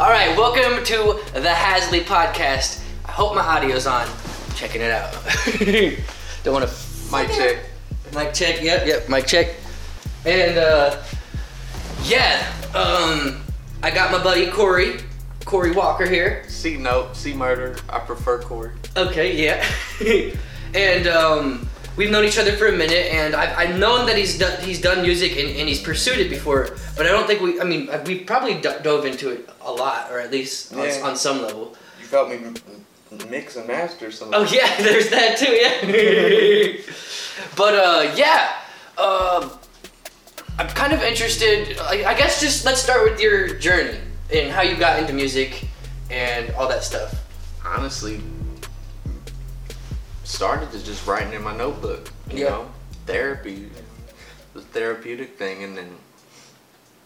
All right, welcome to the Hazley Podcast. I hope my audio's on. I'm checking it out. Don't want to mic check. Mic check. Yep. Mic check. And I got my buddy Cory Walker here. C-note, C-murder. I prefer Cory. Okay, yeah. And we've known each other for a minute, and I've known that he's done music and he's pursued it before, but I don't think we probably dove into it a lot, or at least on some level. You felt me mix and master something. Oh yeah, there's that too, yeah. But I'm kind of interested, I guess just let's start with your journey and how you got into music and all that stuff. Honestly, started to just writing in my notebook, you know, therapy, the therapeutic thing, and then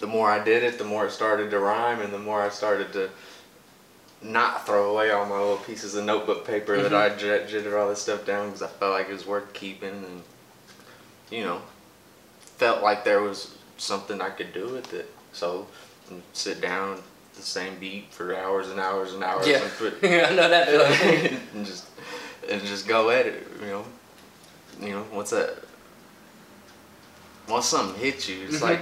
the more I did it, the more it started to rhyme, and the more I started to not throw away all my little pieces of notebook paper that I jotted all this stuff down because I felt like it was worth keeping, and felt like there was something I could do with it. So sit down the same beat for hours and hours and hours. Yeah, and I know that feeling. and just go at it, once something hits you, it's like,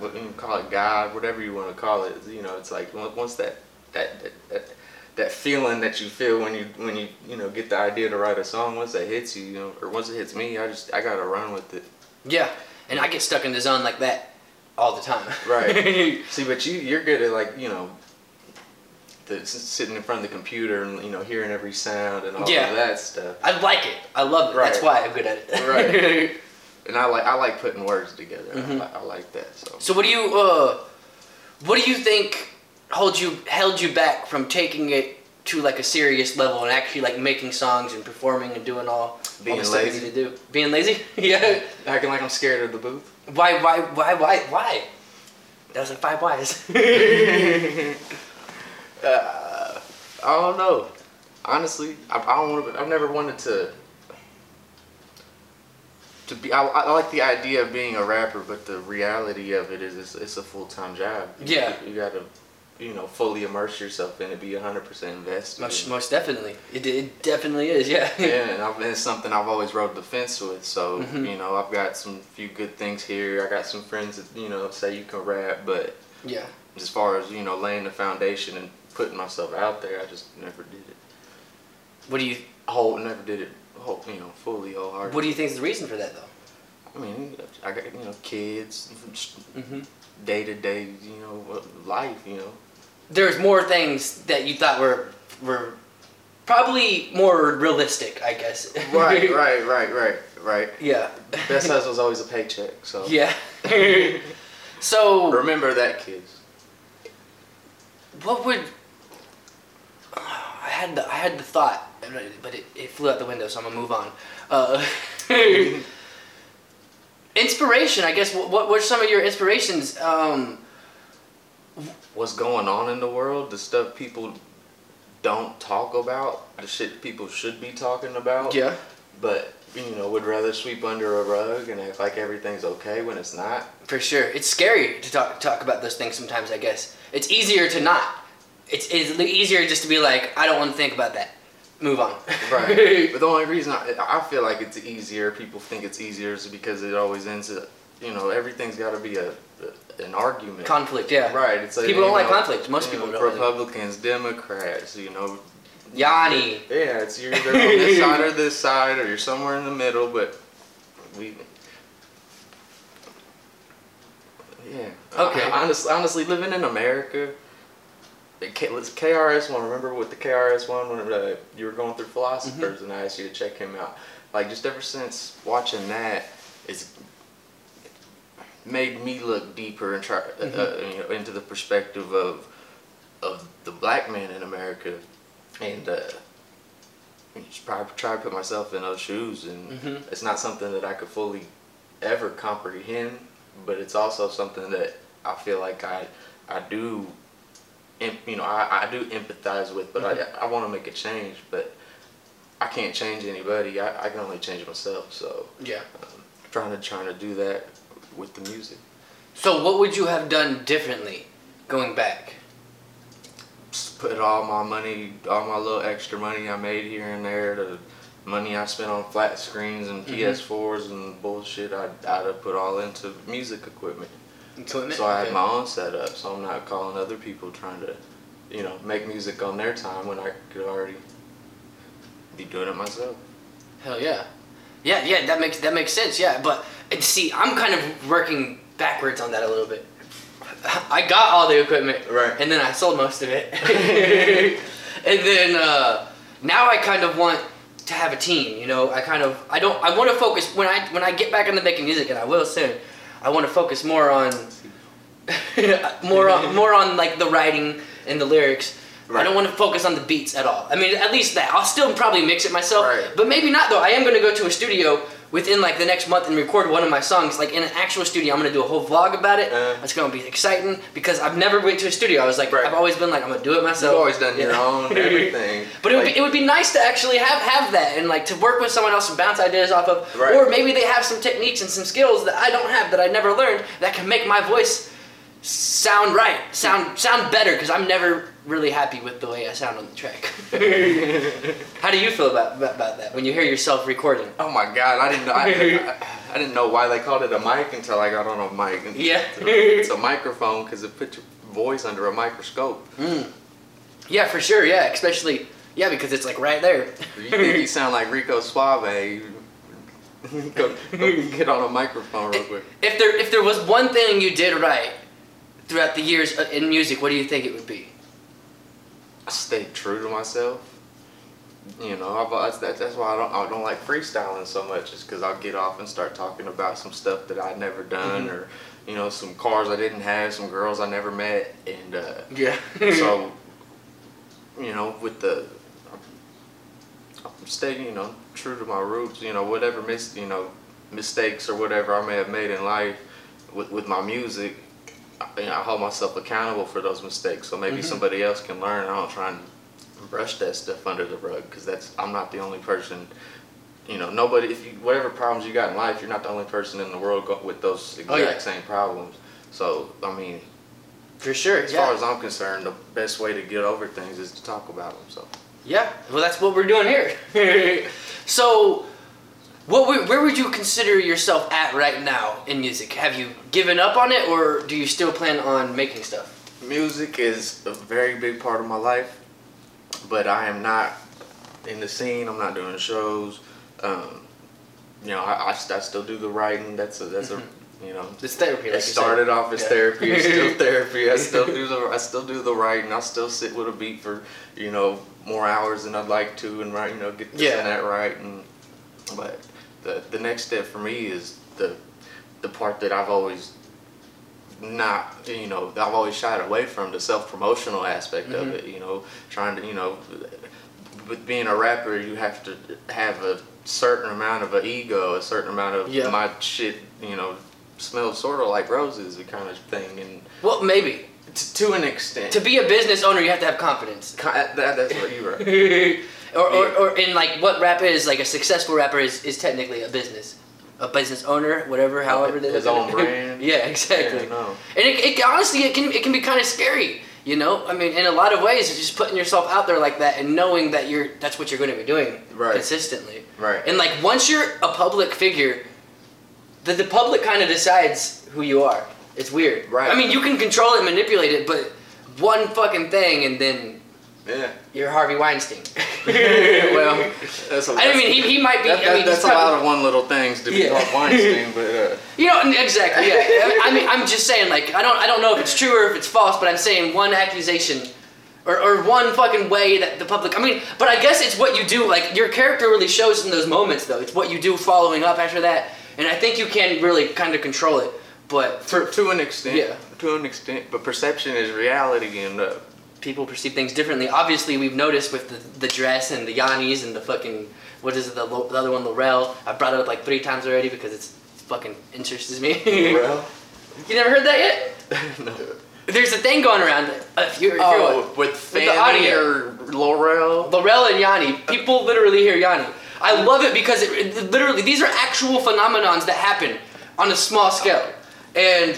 what you call it, God, whatever you want to call it, it's like once that feeling that you feel when you get the idea to write a song, once that hits you, or once it hits me, I gotta run with it. Yeah, and I get stuck in the zone like that all the time. Right. See, but you're good at sitting in front of the computer and hearing every sound and all of that stuff. I like it. I love it. Right. That's why I'm good at it. Right. And I like putting words together. I like that. So what do you think held you back from taking it to like a serious level and actually like making songs and performing and doing all the stuff you need to do? Being lazy? Yeah. Acting like I'm scared of the booth. Why? That was like 5 whys. I don't know. Honestly, I've never wanted to be. I like the idea of being a rapper, but the reality of it is it's a full-time job. You gotta, fully immerse yourself in it, be 100% invested. Most definitely, it definitely is. Yeah. Yeah, and it's something I've always rode the fence with. So I've got some few good things here. I got some friends that say you can rap, but yeah, as far as laying the foundation and putting myself out there, I just never did it. Fully, wholeheartedly. What do you think is the reason for that, though? I mean, I got kids, day to day, life, There's more things that you thought were probably more realistic, I guess. Right. Yeah. Best hustle's always a paycheck, so. Yeah. So. Remember that, kids. What would? I had the thought, but it flew out the window, so I'm gonna move on. Inspiration, I guess. What were some of your inspirations? What's going on in the world? The stuff people don't talk about. The shit people should be talking about. Yeah. But would rather sweep under a rug and act like everything's okay when it's not. For sure, it's scary to talk about those things sometimes. I guess it's easier to not. It's easier just to be like, I don't want to think about that. Move on. Right. But the only reason I feel like it's easier, people think it's easier, is because it always ends up, everything's got to be an argument. Conflict, yeah. Right. It's like, people don't like conflict. Most people don't. Republicans, Democrats, Yanni. Yeah, it's you're either on this side or this side, or you're somewhere in the middle, but we... Yeah. Okay. Honestly, living in America... KRS-One, remember with the KRS-One when you were going through philosophers and I asked you to check him out? Like, just ever since watching that, it's made me look deeper and try into the perspective of the black man in America, and just try to put myself in those shoes. And it's not something that I could fully ever comprehend, but it's also something that I feel like I do. I do empathize with, but I want to make a change, but I can't change anybody. I can only change myself. So yeah, trying to do that with the music. So what would you have done differently going back? just put all my money, all my little extra money I made here and there, the money I spent on flat screens and PS4s and bullshit, I'd put all into music equipment. So I had my own setup, so I'm not calling other people trying to, you know, make music on their time when I could already be doing it myself. Hell yeah. Yeah, that makes sense, yeah. But see, I'm kind of working backwards on that a little bit. I got all the equipment, right, and then I sold most of it. And then now I kind of want to have a team, you know. I want to focus when I get back into making music, and I will soon. I want to focus more on more on like the writing and the lyrics. Right. I don't want to focus on the beats at all. I mean, at least that. I'll still probably mix it myself, right, but maybe not though. I am going to go to a studio within like the next month and record one of my songs like in an actual studio. I'm going to do a whole vlog about it. It's going to be exciting because I've never went to a studio. I was like, right, I've always been like, I'm going to do it myself. You've always done your own everything. But like, it would be nice to actually have that and like to work with someone else and bounce ideas off of, right, or maybe they have some techniques and some skills that I don't have that I never learned that can make my voice sound right, sound better, because I'm never really happy with the way I sound on the track. How do you feel about that when you hear yourself recording? Oh my God, I didn't know why they called it a mic until I got on a mic. And yeah, it's a microphone because it put your voice under a microscope. Mm. Yeah, for sure. Yeah, especially because it's like right there. You think you sound like Rico Suave? Go get on a microphone real quick. If there was one thing you did right throughout the years in music, what do you think it would be? I stayed true to myself. You know, that's why I don't like freestyling so much, is because I'll get off and start talking about some stuff that I'd never done, mm-hmm, or, you know, some cars I didn't have, some girls I never met, and so, you know, with the, I'm staying, you know, true to my roots, you know, whatever mistakes or whatever I may have made in life with my music, I hold myself accountable for those mistakes, so maybe somebody else can learn. I don't try and brush that stuff under the rug, because I'm not the only person. You know, nobody. Whatever problems you got in life, you're not the only person in the world with those exact same problems. So I mean, for sure. As far as I'm concerned, the best way to get over things is to talk about them. So yeah, well, that's what we're doing here. So, where would you consider yourself at right now in music? Have you given up on it, or do you still plan on making stuff? Music is a very big part of my life, but I am not in the scene. I'm not doing shows. You know, I still do the writing. It's therapy. It started off as therapy. It's still therapy. I still do the writing. I still sit with a beat for, you know, more hours than I'd like to, and write, you know, get this and that right, and but. The next step for me is the part that I've always shied away from, the self-promotional aspect of it, you know, trying to, you know, with being a rapper, you have to have a certain amount of an ego, a certain amount of my shit, you know, smells sort of like roses, the kind of thing. And well, maybe. To an extent. To be a business owner, you have to have confidence. That's what you wrote. Or in like what rap is, like a successful rapper is technically a business owner, whatever, however that is. His own brand. Yeah, exactly. Yeah, no. And it honestly can be kind of scary, you know. I mean, in a lot of ways, it's just putting yourself out there like that and knowing that that's what you're going to be doing consistently. Right. And like once you're a public figure, the public kind of decides who you are. It's weird. Right. I mean, you can control it, manipulate it, but one fucking thing and then. Yeah. You're Harvey Weinstein. Well, he might be. That's probably a lot of one little things to be Harvey Weinstein, but. You know, exactly. Yeah. I mean, I'm just saying, like, I don't know if it's true or if it's false, but I'm saying one accusation, or one fucking way that the public. I mean, but I guess it's what you do. Like, your character really shows in those moments, though. It's what you do following up after that, and I think you can really kind of control it, but to an extent. Yeah. To an extent, but perception is reality, and. People perceive things differently. Obviously, we've noticed with the dress and the Yannis and the fucking, what is it, the other one, Laurel. I brought it up like 3 times already because it's fucking interests me. Laurel? You never heard that yet? No. There's a thing going around. With the audio. Or Laurel? Laurel and Yanni. People literally hear Yanni. I love it because it literally, these are actual phenomenons that happen on a small scale. And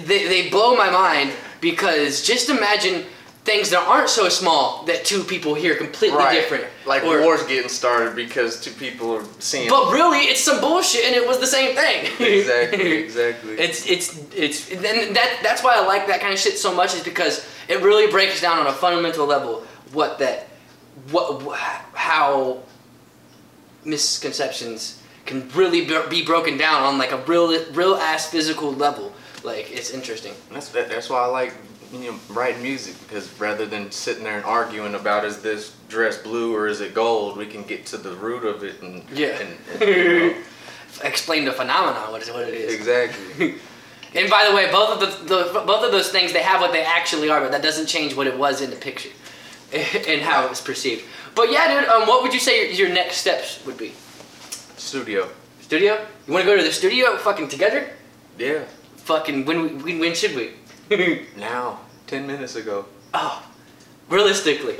they blow my mind because just imagine things that aren't so small that two people hear completely different. Like wars getting started because two people are seeing. But really, it's some bullshit, and it was the same thing. Exactly. It's then that's why I like that kind of shit so much, is because it really breaks down on a fundamental level how misconceptions can really be broken down on like a real ass physical level. Like, it's interesting. That's why I like, you know, writing music, because rather than sitting there and arguing about is this dress blue or is it gold, we can get to the root of it and you know. Explain the phenomenon, what it is. Exactly. And by the way, both of those things, they have what they actually are, but that doesn't change what it was in the picture and how it was perceived. But yeah, dude, what would you say your next steps would be? Studio? You want to go to the studio fucking together? Yeah. Fucking when should we? Now, 10 minutes ago. Oh, realistically.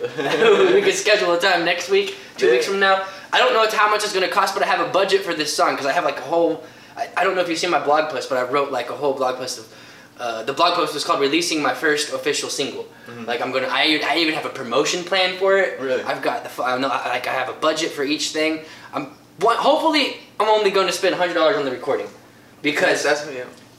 We could schedule a time next week, two weeks from now. I don't know how much it's going to cost, but I have a budget for this song, because I have like a whole, I don't know if you've seen my blog post, but I wrote like a whole blog post of, the blog post was called Releasing My First Official Single. Mm-hmm. Like I even have a promotion plan for it. Really? I've got I have a budget for each thing. Hopefully I'm only going to spend $100 on the recording, because that's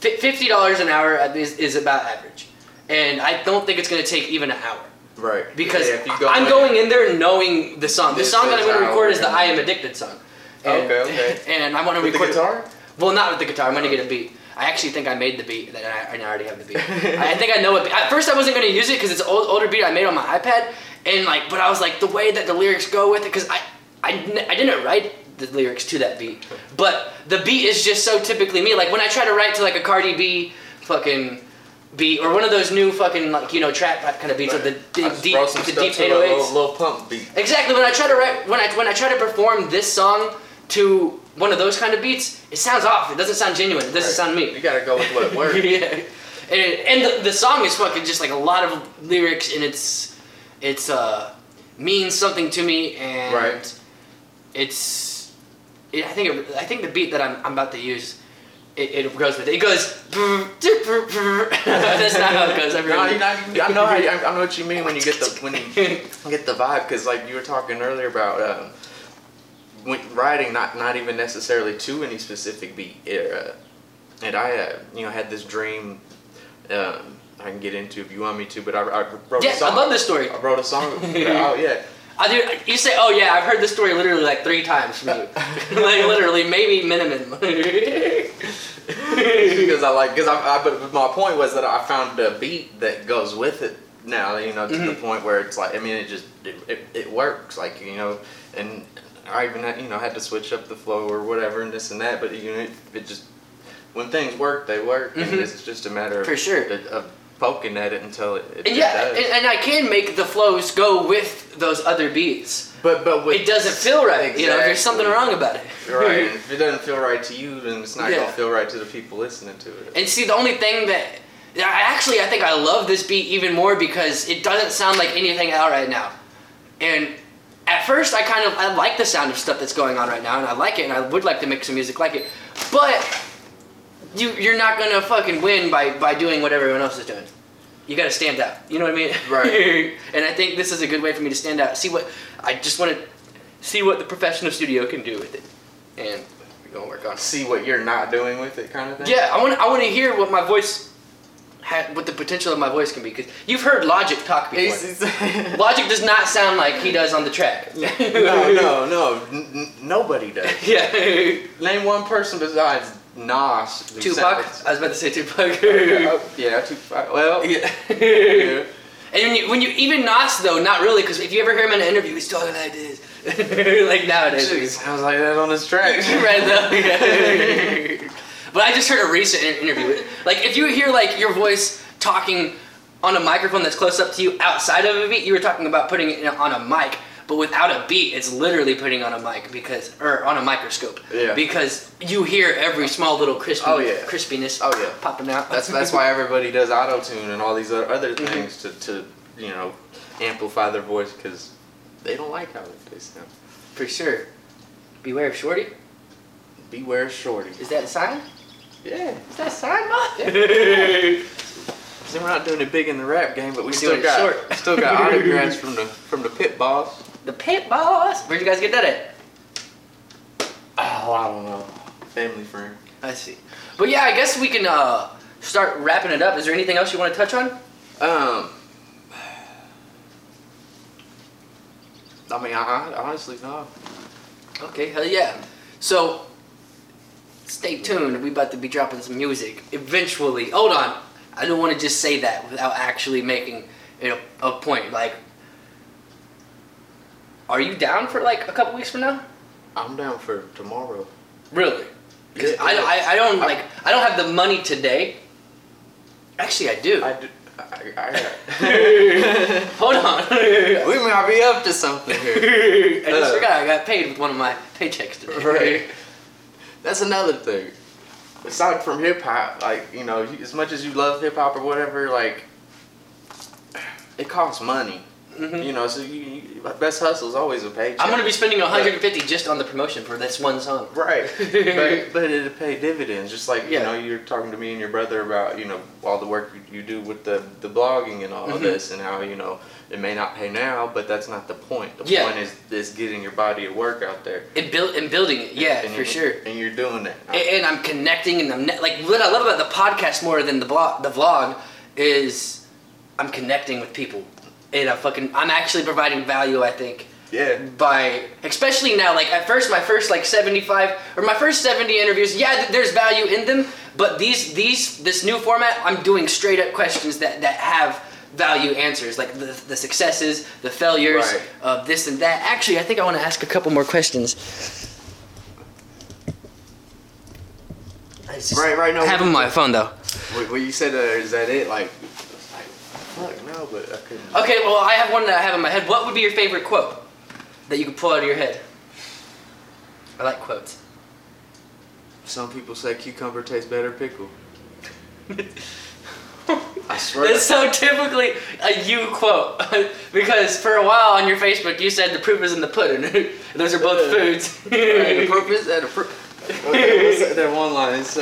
$50 an hour is about average, and I don't think it's going to take even an hour. Right. Because I'm going in there knowing the song. The song that I'm going to record is the I Am Addicted song. And, okay. And I want to record the guitar. Well, not with the guitar. I'm going to get a beat. I actually think I made the beat, and I already have the beat. I think I know it. At first, I wasn't going to use it because it's an older beat I made on my iPad, and like, but I was like, the way that the lyrics go with it, because I didn't write the lyrics to that beat, but the beat is just so typically me. Like when I try to write to like a Cardi B fucking beat, or one of those new fucking, like, you know, trap kind of beats, like the deep 808s, Lil Pump beat. Exactly. When I try to write, when I try to perform this song to one of those kind of beats, it sounds off. It doesn't sound genuine. It doesn't sound me. You gotta go with what works. Yeah. And the song is fucking just like a lot of lyrics, and it's means something to me, and I think the beat that I'm about to use, it goes with it. It goes. That's not how it goes. I know what you mean when you get the vibe, because like you were talking earlier about writing, not even necessarily to any specific beat. And I had this dream. I can get into if you want me to, but I wrote a song. I love this story. I wrote a song. Oh yeah. You say, oh yeah, I've heard this story literally like 3 times from you. Like literally, maybe minimum. But my point was that I found a beat that goes with it now, you know, to the point where it's like, I mean, it just works, like, you know, and I even had, you know, had to switch up the flow or whatever and this and that, but you know, it just, when things work, they work, and it's just a matter of poking at it until it does. And I can make the flows go with those other beats, but it doesn't feel right. Exactly. You know, there's something wrong about it. Right. And if it doesn't feel right to you, then it's not gonna feel right to the people listening to it. And see, the only thing that I think I love this beat even more, because it doesn't sound like anything out right now. And at first, I like the sound of stuff that's going on right now, and I like it, and I would like to make some music like it, but. You're not gonna fucking win by doing what everyone else is doing. You gotta stand out. You know what I mean? Right. And I think this is a good way for me to stand out. I just want to see what the professional studio can do with it, and we're gonna work on. See what you're not doing with it, kind of thing. Yeah, I want to hear what my voice, what the potential of my voice can be. Because you've heard Logic talk before. Logic does not sound like he does on the track. No. Nobody does. Yeah. Name one person besides. Nas. Tupac? I was about to say Tupac. Yeah, Tupac. Well, yeah. And when you even Nas though, not really, because if you ever hear him in an interview, he's talking like this. Like nowadays. Jeez, sounds like that on his track. Right though. Yeah. But I just heard a recent interview. Like if you hear like your voice talking on a microphone that's close up to you outside of a beat, you were talking about putting it on a mic. But without a beat, it's literally putting on a mic or on a microscope. Yeah. Because you hear every small little crispiness. Oh yeah. Popping out. That's why everybody does auto-tune and all these other things to you know, amplify their voice, because they don't like how they sound. For sure. Beware of Shorty. Beware of Shorty. Is that a sign? Yeah. Is that a sign, Ma? Yeah. See, we're not doing it big in the rap game, but we still got short. Still got autographs from the pit boss. The pit boss? Where'd you guys get that at? Oh, I don't know. Family friend. I see. But yeah, I guess we can start wrapping it up. Is there anything else you want to touch on? I mean, I honestly no. Okay, hell yeah. So, stay tuned. We about to be dropping some music eventually. Hold on. I don't want to just say that without actually making it a point. Like, are you down for like a couple weeks from now? I'm down for tomorrow. Really? Because yeah, I don't have the money today. Actually, I do. I hold on. We might be up to something here. I just forgot I got paid with one of my paychecks today. Right. That's another thing. Aside from hip hop, like, you know, as much as you love hip hop or whatever, like, it costs money. Mm-hmm. You know, so you best hustle is always a paycheck. I'm gonna be spending $150 just on the promotion for this one song. Right, but it'll pay dividends. Just like you know, you're talking to me and your brother about you know all the work you do with the blogging and all of this, and how you know it may not pay now, but that's not the point. The point is getting your body of work out there. Building it, sure. And you're doing that, and I'm connecting, and I'm like what I love about the podcast more than the vlog is I'm connecting with people. And I'm actually providing value, I think. Yeah. By, especially now, like at first, my first like 70 interviews, there's value in them, but this new format, I'm doing straight up questions that have value answers, like the successes, the failures, of this and that. Actually, I think I want to ask a couple more questions. Right now. I have them on my phone though. What you said, is that it? Like. No, but I couldn't. Okay, well, I have one that I have in my head. What would be your favorite quote that you could pull out of your head? I like quotes. Some people say cucumber tastes better pickled. I swear. It's so typically a you quote. Because for a while on your Facebook, you said the proof is in the pudding. Those are both foods. Right, the proof is in the pudding. What's that one line? It's,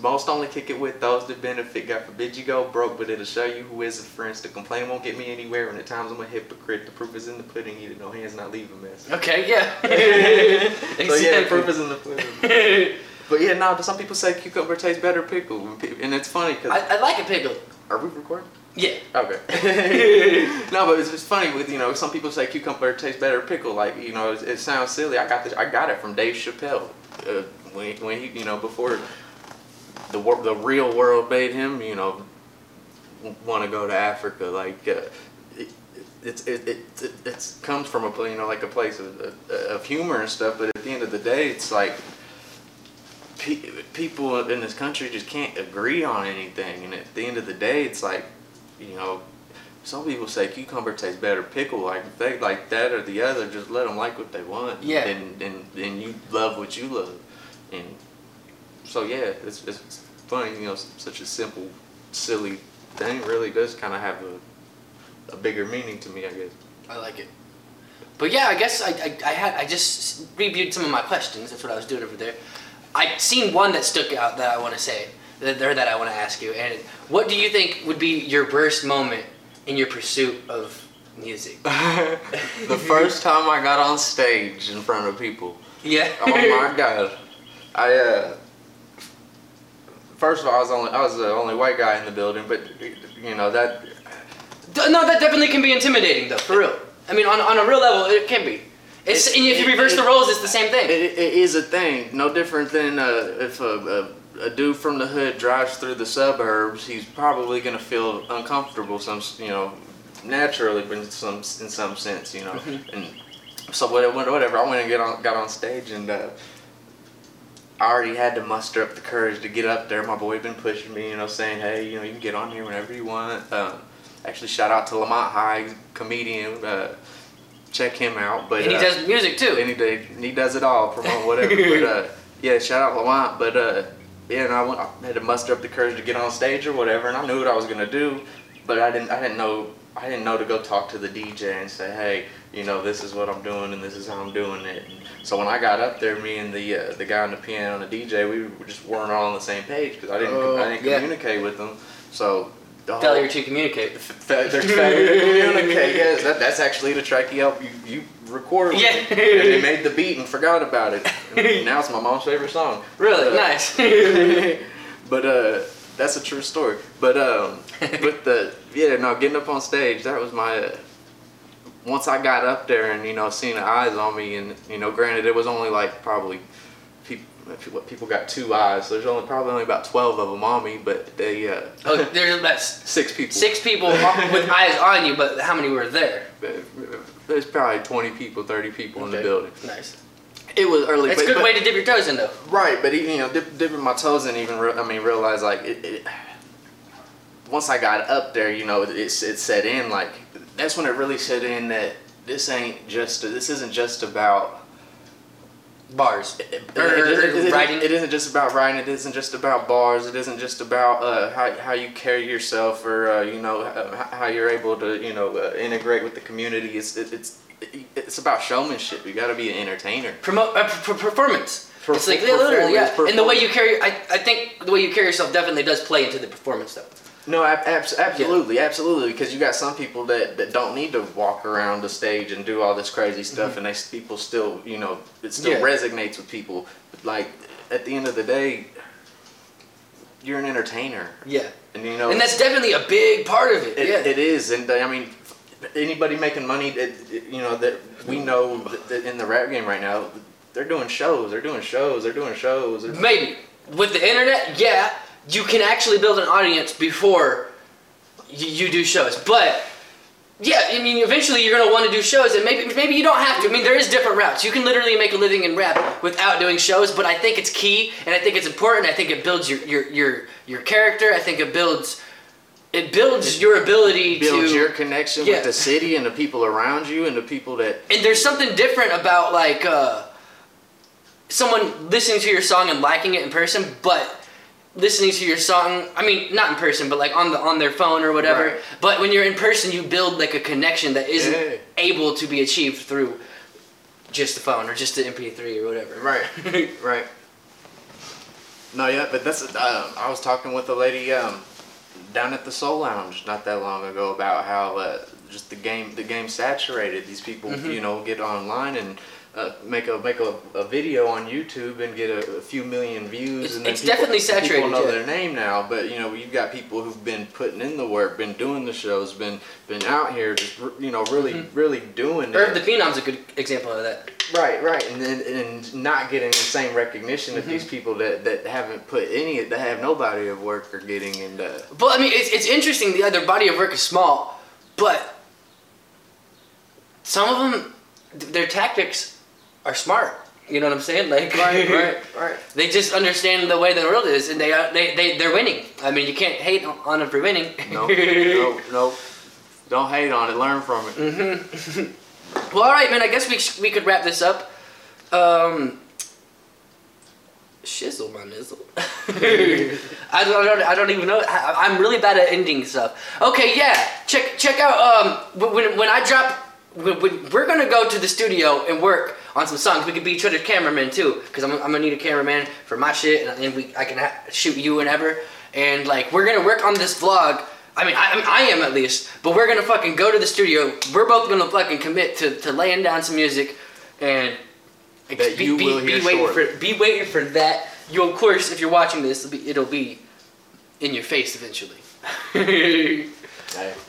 most only kick it with those that benefit. God forbid you go broke, but it'll show you who is a friend. The complaint won't get me anywhere, and at times I'm a hypocrite. The proof is in the pudding. Either no hands, not leave a mess. Okay, yeah. So yeah, the proof is in the pudding. But yeah, but some people say cucumber tastes better pickled, and it's funny because I like it pickled. Are we recording? Yeah. Okay. No, but it's funny with some people say cucumber tastes better pickled. Like it sounds silly. I got it from Dave Chappelle when he before. The real world made him, want to go to Africa. Like, it comes from a like a place of humor and stuff. But at the end of the day, it's like people in this country just can't agree on anything. And at the end of the day, it's like, some people say cucumber tastes better pickled. Like if they like that or the other, just let them like what they want. Yeah. And you love what you love. And so yeah, it's funny, such a simple, silly thing really does kind of have a bigger meaning to me, I guess. I like it. But yeah, I guess I just reviewed some of my questions. That's what I was doing over there. I'd seen one that stuck out that I want to say, that I want to ask you. And what do you think would be your worst moment in your pursuit of music? The first time I got on stage in front of people. Yeah. Oh my God. First of all, I was the only white guy in the building, but that. No, that definitely can be intimidating, though, for real. I mean, on a real level, it can be. If you reverse the roles, it's the same thing. It is a thing, no different than if a dude from the hood drives through the suburbs, he's probably gonna feel uncomfortable, naturally, but in some sense, And so whatever. I went and got on stage and. I already had to muster up the courage to get up there. My boy had been pushing me, saying, hey, you can get on here whenever you want. Actually, shout out to Lamont Higgs, comedian. Check him out. But, and he does music, too. And he does it all, promote whatever. But shout out Lamont. But, I had to muster up the courage to get on stage or whatever, and I knew what I was going to do, but I didn't know I didn't know to go talk to the DJ and say, hey, you know, this is what I'm doing and this is how I'm doing it. And so when I got up there, me and the guy on the piano and the DJ, we just weren't all on the same page because I didn't communicate with them. So failure to communicate. Failure to communicate. Yes, that's actually the track you recorded. Yeah. And they made the beat and forgot about it. And now it's my mom's favorite song. Really? Nice. But that's a true story. Getting up on stage, that was my. Once I got up there and, you know, seeing the eyes on me, and, you know, granted it was only like probably people got two eyes, so there's probably only about 12 of them on me, but they there's about six people with eyes on you, but how many were there? There's probably 20 people, 30 people in the building. Nice. It was early. It's a good way to dip your toes in, though. Right, but even, you know, dipping my toes in, realize like it. Once I got up there, you know, it set in. Like that's when it really set in that this isn't just about bars. It isn't just about writing. It isn't just about bars. It isn't just about how you carry yourself or how you're able to integrate with the community. It's about showmanship. You got to be an entertainer. Performance. It's like literally, yeah. And the way you carry, I think the way you carry yourself definitely does play into the performance, though. No, absolutely, because you got some people that don't need to walk around the stage and do all this crazy stuff, mm-hmm. and people still, it still resonates with people. Like, at the end of the day, you're an entertainer. Yeah. And, and that's definitely a big part of it. It is, and anybody making money, that we know that in the rap game right now, they're doing shows. Maybe. With the internet, yeah. You can actually build an audience before you do shows. But, eventually you're going to want to do shows, and maybe you don't have to. I mean, there is different routes. You can literally make a living in rap without doing shows, but I think it's key, and I think it's important. I think it builds your character. I think it builds your ability to build your connection with the city and the people around you and the people that... And there's something different about, like, someone listening to your song and liking it in person, but... listening to your song, not in person, but like on their phone or whatever. Right. But when you're in person, you build like a connection that isn't able to be achieved through just the phone or just the MP3 or whatever. Right, right. No, yeah, but that's. I was talking with a lady down at the Soul Lounge not that long ago about how just the game saturated. These people, mm-hmm. Get online and. Make a video on YouTube and get a few million views. It's definitely saturated. People know their name now, but you've got people who've been putting in the work, been doing the shows, been out here, just really, mm-hmm. really doing it. Irv the Phenom's a good example of that. Right, and not getting the same recognition mm-hmm. that these people that haven't put that have no body of work are getting in the. But it's interesting. Yeah, their body of work is small, but some of them, their tactics. Are smart, you know what I'm saying? Like, right. They just understand the way the world is, and they're winning. I mean, you can't hate on them for winning. No. Don't hate on it. Learn from it. Mm-hmm. Well, all right, man. I guess we could wrap this up. Shizzle my nizzle. I don't even know. I'm really bad at ending stuff. Okay, yeah. Check out. When I drop. We're going to go to the studio and work on some songs. We could be each other's cameramen, too, because I'm going to need a cameraman for my shit, and I can shoot you whenever. And, like, we're going to work on this vlog. I mean, I am, at least. But we're going to fucking go to the studio. We're both going to fucking commit to laying down some music. And be waiting for that. You, of course, if you're watching this, it'll be in your face eventually.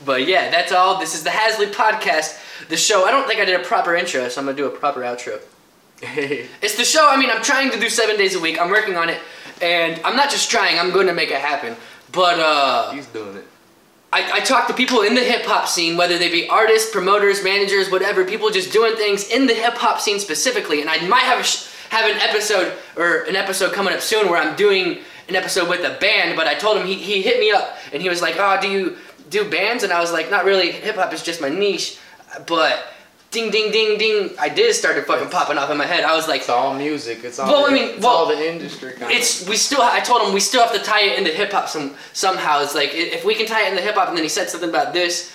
But yeah, that's all. This is the Hazley Podcast, the show. I don't think I did a proper intro, so I'm going to do a proper outro. It's the show. I'm trying to do 7 days a week. I'm working on it. And I'm not just trying. I'm going to make it happen. But, he's doing it. I talk to people in the hip-hop scene, whether they be artists, promoters, managers, whatever. People just doing things in the hip-hop scene specifically. And I might have an episode coming up soon where I'm doing an episode with a band. But I told him, he hit me up. And he was like, oh, do you... do bands, and I was like, not really, hip-hop is just my niche, but ding, ideas started fucking popping off in my head. I was like, it's all music, all the industry kind of. I told him we still have to tie it into hip-hop somehow. It's like, if we can tie it into hip-hop, and then he said something about this,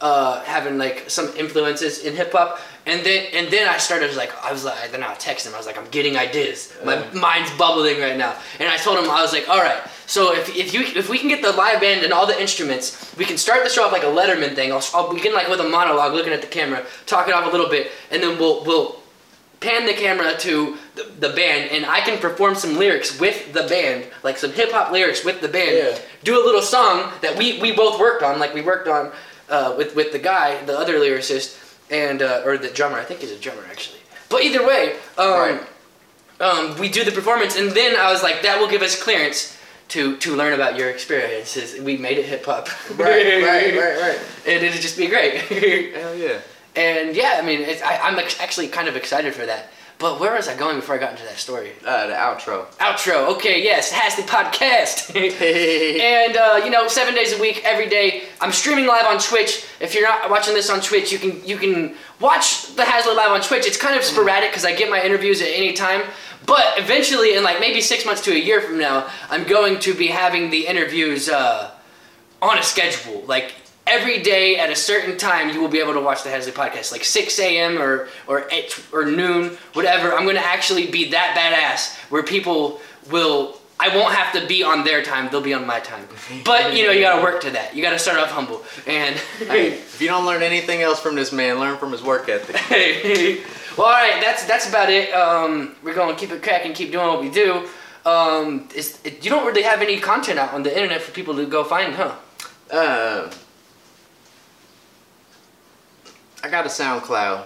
having like some influences in hip hop, and then I started I texted him. I was like, I'm getting ideas. My mind's bubbling right now. And I told him, I was like, all right. So if we can get the live band and all the instruments, we can start the show off like a Letterman thing. I'll begin like with a monologue, looking at the camera, talk it off a little bit, and then we'll pan the camera to the band, and I can perform some lyrics with the band, like some hip hop lyrics with the band. Yeah. Do a little song that we both worked on, like we worked on with the guy, the other lyricist, and or the drummer. I think he's a drummer actually. But either way, we do the performance, and then I was like, that will give us clearance to learn about your experiences. We made it hip hop. Right. And it'd just be great. Hell yeah. And yeah, I mean, I'm actually kind of excited for that. But where was I going before I got into that story? The outro. Outro, okay, yes, Hazley Podcast. And, 7 days a week, every day. I'm streaming live on Twitch. If you're not watching this on Twitch, you can watch the Hazley live on Twitch. It's kind of sporadic because I get my interviews at any time. But eventually, in like maybe 6 months to a year from now, I'm going to be having the interviews on a schedule. Like, every day at a certain time, you will be able to watch the Hazley Podcast, like 6 a.m. or 8 or noon, whatever. I'm going to actually be that badass where people will, I won't have to be on their time, they'll be on my time. But, you got to work to that. You got to start off humble. And if you don't learn anything else from this man, learn from his work ethic. Well, all right, that's about it. We're going to keep it cracking, keep doing what we do. You don't really have any content out on the internet for people to go find, huh? I got a SoundCloud.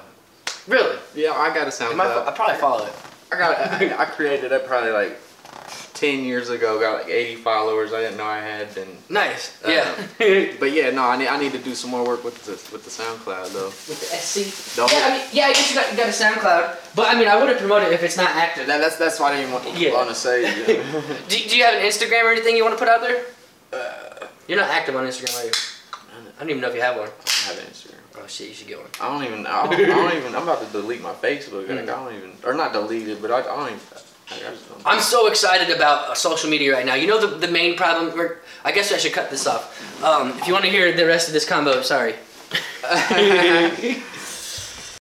Really? Yeah, I got a SoundCloud. I probably follow it. I created it probably like 10 years ago. Got like 80 followers. I didn't know I had. And nice. Yeah. But yeah, no, I need to do some more work with the SoundCloud though. With the SC. I guess you got a SoundCloud. But I mean, I wouldn't promote it if it's not active. That's why I didn't want to say. Do you have an Instagram or anything you want to put out there? You're not active on Instagram, are you? I don't even know if you have one. I don't have an Instagram. Oh shit, you should get one. I don't even. I'm about to delete my Facebook. Like, I don't even. Or not delete it, but I don't even. I'm so excited about social media right now. You know the main problem. I guess I should cut this off. If you want to hear the rest of this combo, sorry.